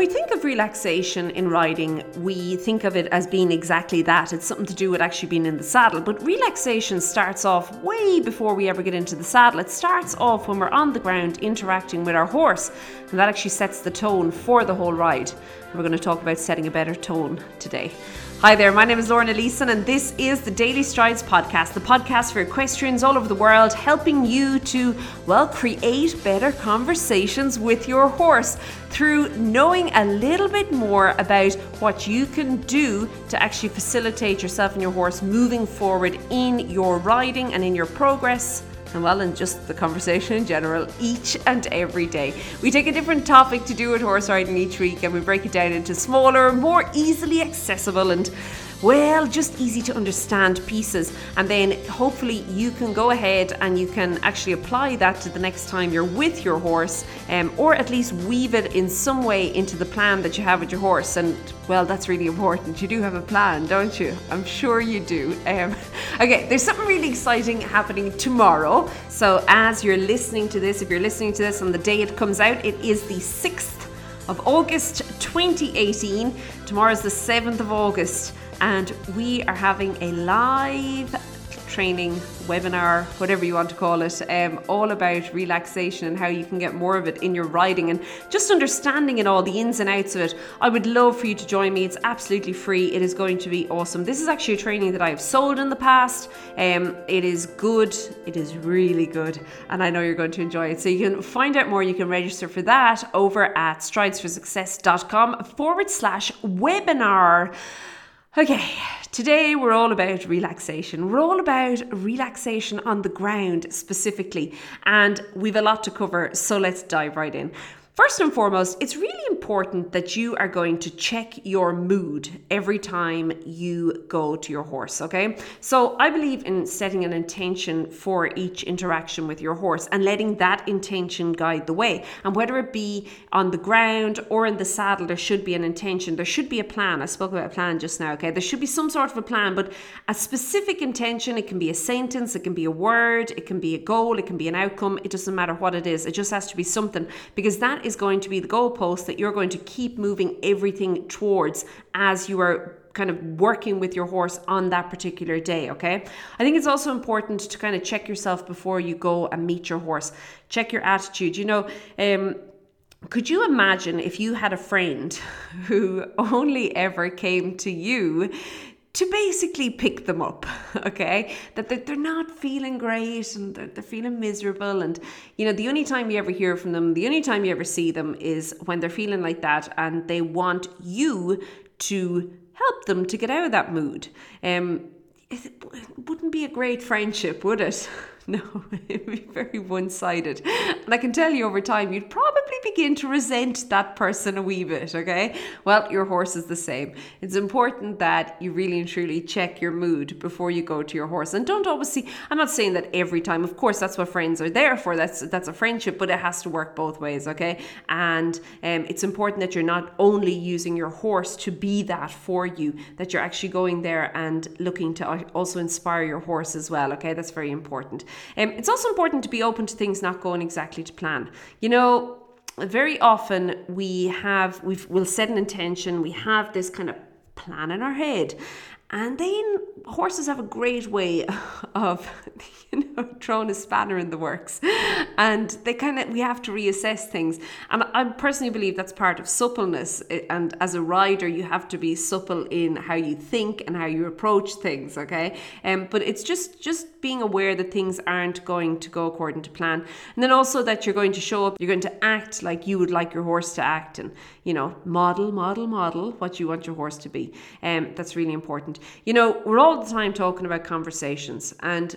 we think of relaxation in riding, we think of it as being exactly that. It's something to do with actually being in the saddle. But relaxation starts off way before we ever get into the saddle. It starts off when we're on the ground interacting with our horse. And that actually sets the tone for the whole ride. And we're going to talk about setting a better tone today. Hi there, my name is Lorna Leeson and this is the Daily Strides podcast, the podcast for equestrians all over the world, helping you to, well, create better conversations with your horse through knowing a little bit more about what you can do to actually facilitate yourself and your horse moving forward in your riding and in your progress. And well, and just the conversation in general, each and every day. We take a different topic to do with horse riding each week and we break it down into smaller, more easily accessible and, well, just easy to understand pieces. And then hopefully you can go ahead and you can actually apply that to the next time you're with your horse, or at least weave it in some way into the plan that you have with your horse. And well, that's really important. You do have a plan, don't you? I'm sure you do. Okay, there's something really exciting happening tomorrow. So as you're listening to this, if you're listening to this on the day it comes out, it is the 6th of August 2018. Tomorrow's the 7th of August. And we are having a live training webinar, whatever you want to call it, all about relaxation and how you can get more of it in your riding and just understanding it all, the ins and outs of it. I would love for you to join me. It's absolutely free. It is going to be awesome. This is actually a training that I have sold in the past. It is good. It is really good. And I know you're going to enjoy it. So you can find out more. You can register for that over at stridesforsuccess.com/webinar. Okay, today we're all about relaxation. We're all about relaxation on the ground specifically, and we've a lot to cover, so let's dive right in. First and foremost, it's really important that you are going to check your mood every time you go to your horse, okay? So I believe in setting an intention for each interaction with your horse and letting that intention guide the way. And whether it be on the ground or in the saddle, there should be an intention. There should be a plan. I spoke about a plan just now, okay? There should be some sort of a plan, but a specific intention, it can be a sentence, it can be a word, it can be a goal, it can be an outcome. It doesn't matter what it is. It just has to be something, because that is going to be the goalpost that you're going to keep moving everything towards as you are kind of working with your horse on that particular day, okay? I think it's also important to kind of check yourself before you go and meet your horse. Check your attitude. You know, could you imagine if you had a friend who only ever came to you to basically pick them up, okay? That they're not feeling great and they're feeling miserable, and you know, the only time you ever hear from them, the only time you ever see them is when they're feeling like that and they want you to help them to get out of that mood. It wouldn't be a great friendship, would it? No, it'd be very one-sided. And I can tell you over time, you'd probably begin to resent that person a wee bit, okay? Well, your horse is the same. It's important that you really and truly check your mood before you go to your horse. And don't always see, I'm not saying that every time, of course, that's what friends are there for. That's a friendship, but it has to work both ways, okay? And it's important that you're not only using your horse to be that for you, that you're actually going there and looking to also inspire your horse as well, okay? That's very important. It's also important to be open to things not going exactly to plan. You know, very often we'll set an intention, we have this kind of plan in our head, and then horses have a great way of, you know, throwing a spanner in the works, and we have to reassess things. And I personally believe that's part of suppleness. And as a rider, you have to be supple in how you think and how you approach things. Okay, but it's just being aware that things aren't going to go according to plan, and then also that you're going to show up, you're going to act like you would like your horse to act, and you know, model what you want your horse to be. That's really important. You know, we're all the time talking about conversations, and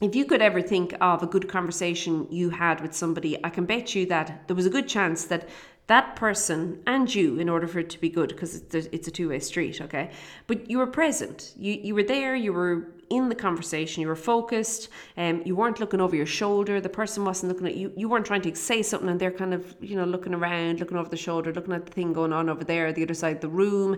if you could ever think of a good conversation you had with somebody, I can bet you that there was a good chance that that person and you, in order for it to be good, because it's a two-way street, okay? But you were present, you were there, you were in the conversation, you were focused, you weren't looking over your shoulder, the person wasn't looking at you, you weren't trying to say something and they're kind of, you know, looking around, looking over the shoulder, looking at the thing going on over there, the other side of the room.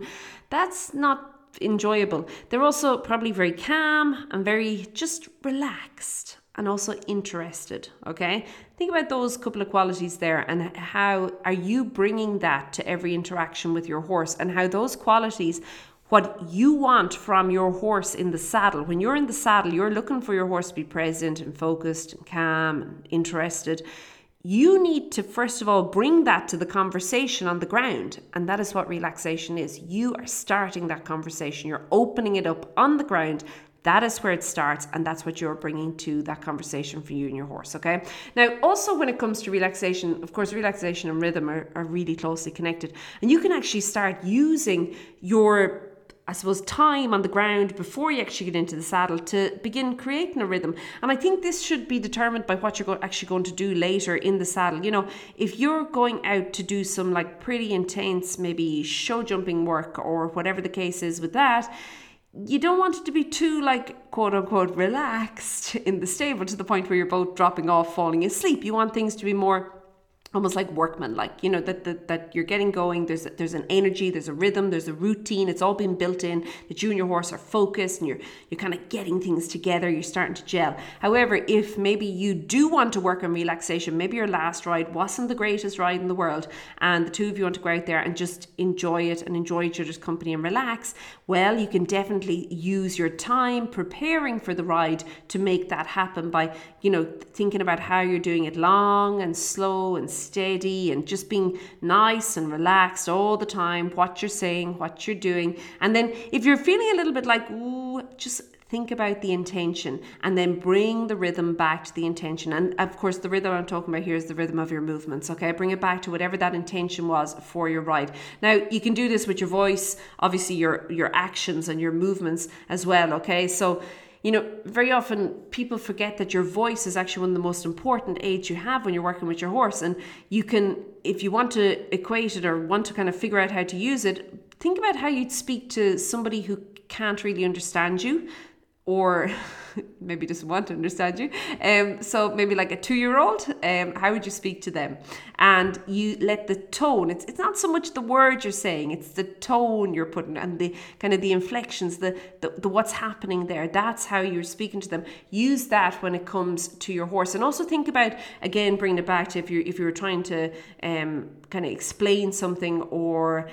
That's not enjoyable. They're also probably very calm and very just relaxed. and also interested, okay? Think about those couple of qualities there, and how are you bringing that to every interaction with your horse, and how those qualities, what you want from your horse in the saddle. When you're in the saddle, you're looking for your horse to be present and focused and calm and interested. You need to, first of all, bring that to the conversation on the ground. And that is what relaxation is. You are starting that conversation. You're opening it up on the ground. That is where it starts, and that's what you're bringing to that conversation for you and your horse, okay? Now, also when it comes to relaxation, of course, relaxation and rhythm are really closely connected. And you can actually start using your, I suppose, time on the ground before you actually get into the saddle to begin creating a rhythm. And I think this should be determined by what you're actually going to do later in the saddle. You know, if you're going out to do some like pretty intense, maybe show jumping work or whatever the case is with that, you don't want it to be too like quote unquote relaxed in the stable to the point where you're both dropping off, falling asleep. You want things to be more almost like workman, like, you know, that you're getting going, there's an energy, there's a rhythm, there's a routine, it's all been built in, that you and your horse are focused and you're kind of getting things together, you're starting to gel. However, if maybe you do want to work on relaxation, maybe your last ride wasn't the greatest ride in the world, and the two of you want to go out there and just enjoy it and enjoy each other's company and relax, well, you can definitely use your time preparing for the ride to make that happen by, you know, thinking about how you're doing it long and slow and steady, and just being nice and relaxed all the time, what you're saying, what you're doing. And then if you're feeling a little bit like, ooh, just think about the intention, and then bring the rhythm back to the intention. And of course, the rhythm I'm talking about here is the rhythm of your movements, okay? Bring it back to whatever that intention was for your ride. Now, you can do this with your voice, obviously your actions and your movements as well, okay? So, you know, very often people forget that your voice is actually one of the most important aids you have when you're working with your horse. And you can, if you want to equate it or want to kind of figure out how to use it, think about how you'd speak to somebody who can't really understand you, or maybe doesn't want to understand you. So maybe like a 2-year-old, how would you speak to them? And you let the tone, it's not so much the word you're saying, it's the tone you're putting and the kind of the inflections, the what's happening there. That's how you're speaking to them. Use that when it comes to your horse. And also think about, again, bringing it back to if you're trying to kind of explain something or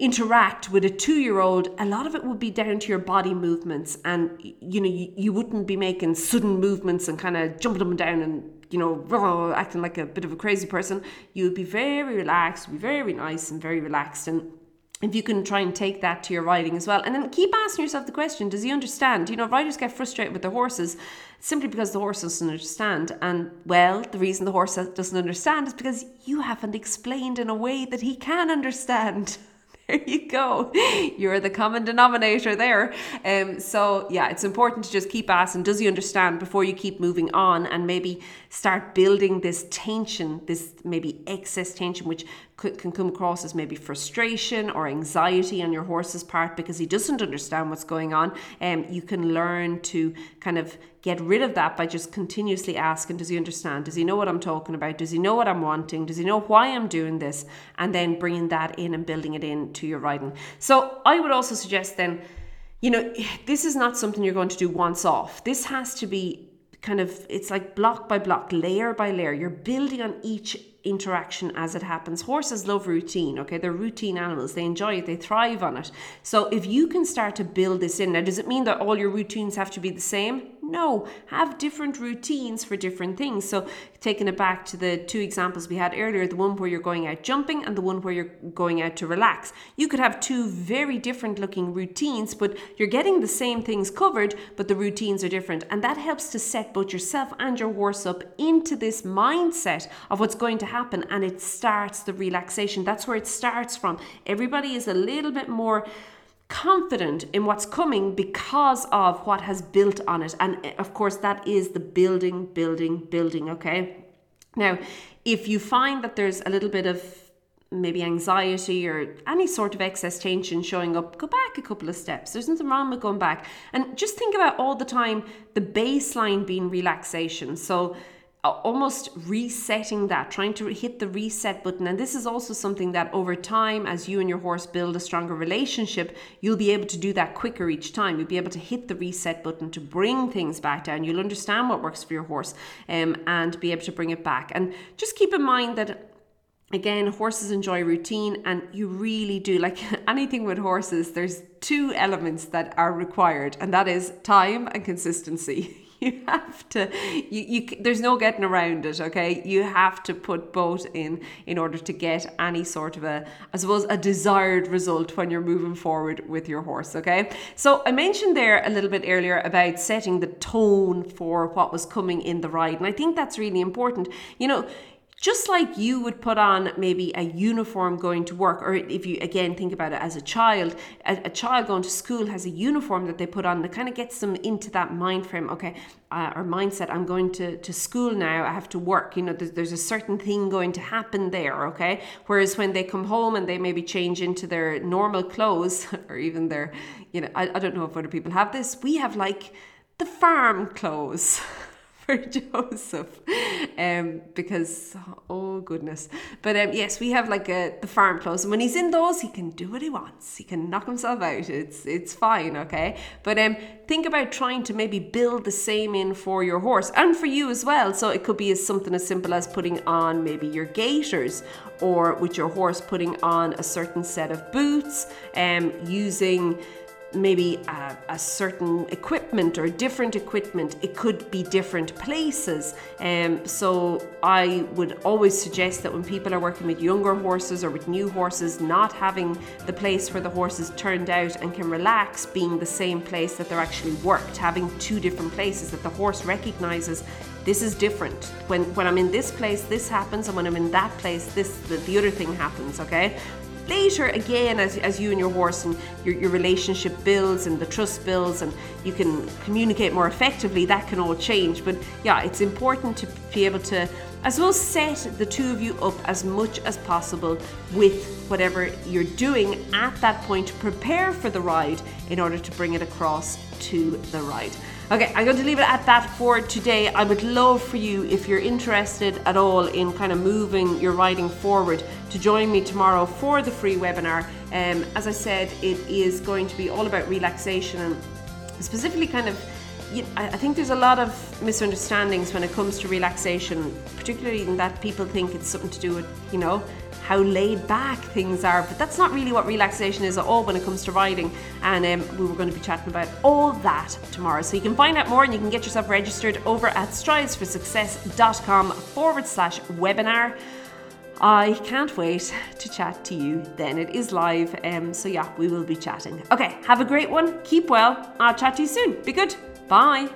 interact with a 2-year-old, a lot of it would be down to your body movements. And, you know, you wouldn't be making sudden movements and kind of jumping up and down and, you know, acting like a bit of a crazy person. You would be very relaxed, be very nice and very relaxed. And if you can try and take that to your riding as well. And then keep asking yourself the question, does he understand? You know, riders get frustrated with their horses simply because the horse doesn't understand. And, well, the reason the horse doesn't understand is because you haven't explained in a way that he can understand. There you go. You're the common denominator there. So yeah, it's important to just keep asking, does he understand, before you keep moving on, and maybe start building this tension, this maybe excess tension, which can come across as maybe frustration or anxiety on your horse's part because he doesn't understand what's going on. You can learn to kind of get rid of that by just continuously asking, does he understand? Does he know what I'm talking about? Does he know what I'm wanting? Does he know why I'm doing this? And then bringing that in and building it in to your riding. So I would also suggest then, you know, this is not something you're going to do once off. This has to be kind of, it's like block by block, layer by layer. You're building on each interaction as it happens. Horses love routine, okay? They're routine animals. They enjoy it. They thrive on it. So if you can start to build this in, now, does it mean that all your routines have to be the same? No, have different routines for different things. So taking it back to the two examples we had earlier, the one where you're going out jumping and the one where you're going out to relax. You could have two very different looking routines, but you're getting the same things covered, but the routines are different. And that helps to set both yourself and your horse up into this mindset of what's going to happen. And it starts the relaxation. That's where it starts from. Everybody is a little bit more confident in what's coming because of what has built on it. And of course, that is the building, okay? Now, if you find that there's a little bit of maybe anxiety or any sort of excess tension showing up, go back a couple of steps. There's nothing wrong with going back. And just think about all the time the baseline being relaxation. So almost resetting that, trying to hit the reset button. And this is also something that over time, as you and your horse build a stronger relationship, you'll be able to do that quicker each time. You'll be able to hit the reset button to bring things back down. You'll understand what works for your horse and be able to bring it back. And just keep in mind that, again, horses enjoy routine, and you really do. Like anything with horses, there's two elements that are required, and that is time and consistency. You have to, there's no getting around it, okay? You have to put both in order to get any sort of a desired result when you're moving forward with your horse, okay? So I mentioned there a little bit earlier about setting the tone for what was coming in the ride. And I think that's really important. You know, just like you would put on maybe a uniform going to work, or if you, again, think about it as a child going to school has a uniform that they put on that kind of gets them into that mind frame, okay, or mindset. I'm going to school now, I have to work. You know, there's a certain thing going to happen there, okay? Whereas when they come home and they maybe change into their normal clothes, or even their, you know, I don't know if other people have this. We have like the farm clothes. For Joseph, because oh goodness, but yes, we have like the farm clothes, and when he's in those, he can do what he wants. He can knock himself out. It's fine, okay. But think about trying to maybe build the same in for your horse and for you as well. So it could be something as simple as putting on maybe your gaiters, or with your horse putting on a certain set of boots, using maybe a certain equipment or different equipment. It could be different places. So I would always suggest that when people are working with younger horses or with new horses, not having the place where the horse is turned out and can relax being the same place that they're actually worked, having two different places that the horse recognizes. This is different. When I'm in this place, this happens, and when I'm in that place, the other thing happens, okay? Later, again, as you and your horse and your relationship builds and the trust builds and you can communicate more effectively, that can all change. But yeah, it's important to be able to, I suppose, set the two of you up as much as possible with whatever you're doing at that point to prepare for the ride in order to bring it across to the ride. Okay, I'm going to leave it at that for today. I would love for you, if you're interested at all in kind of moving your riding forward, to join me tomorrow for the free webinar. As I said, it is going to be all about relaxation, and specifically kind of, I think there's a lot of misunderstandings when it comes to relaxation, particularly in that people think it's something to do with, you know, how laid back things are, but that's not really what relaxation is at all when it comes to riding. And we were going to be chatting about all that tomorrow. So you can find out more and you can get yourself registered over at stridesforsuccess.com/webinar. I can't wait to chat to you then. It is live. So yeah, we will be chatting. Okay, have a great one. Keep well. I'll chat to you soon. Be good. Bye.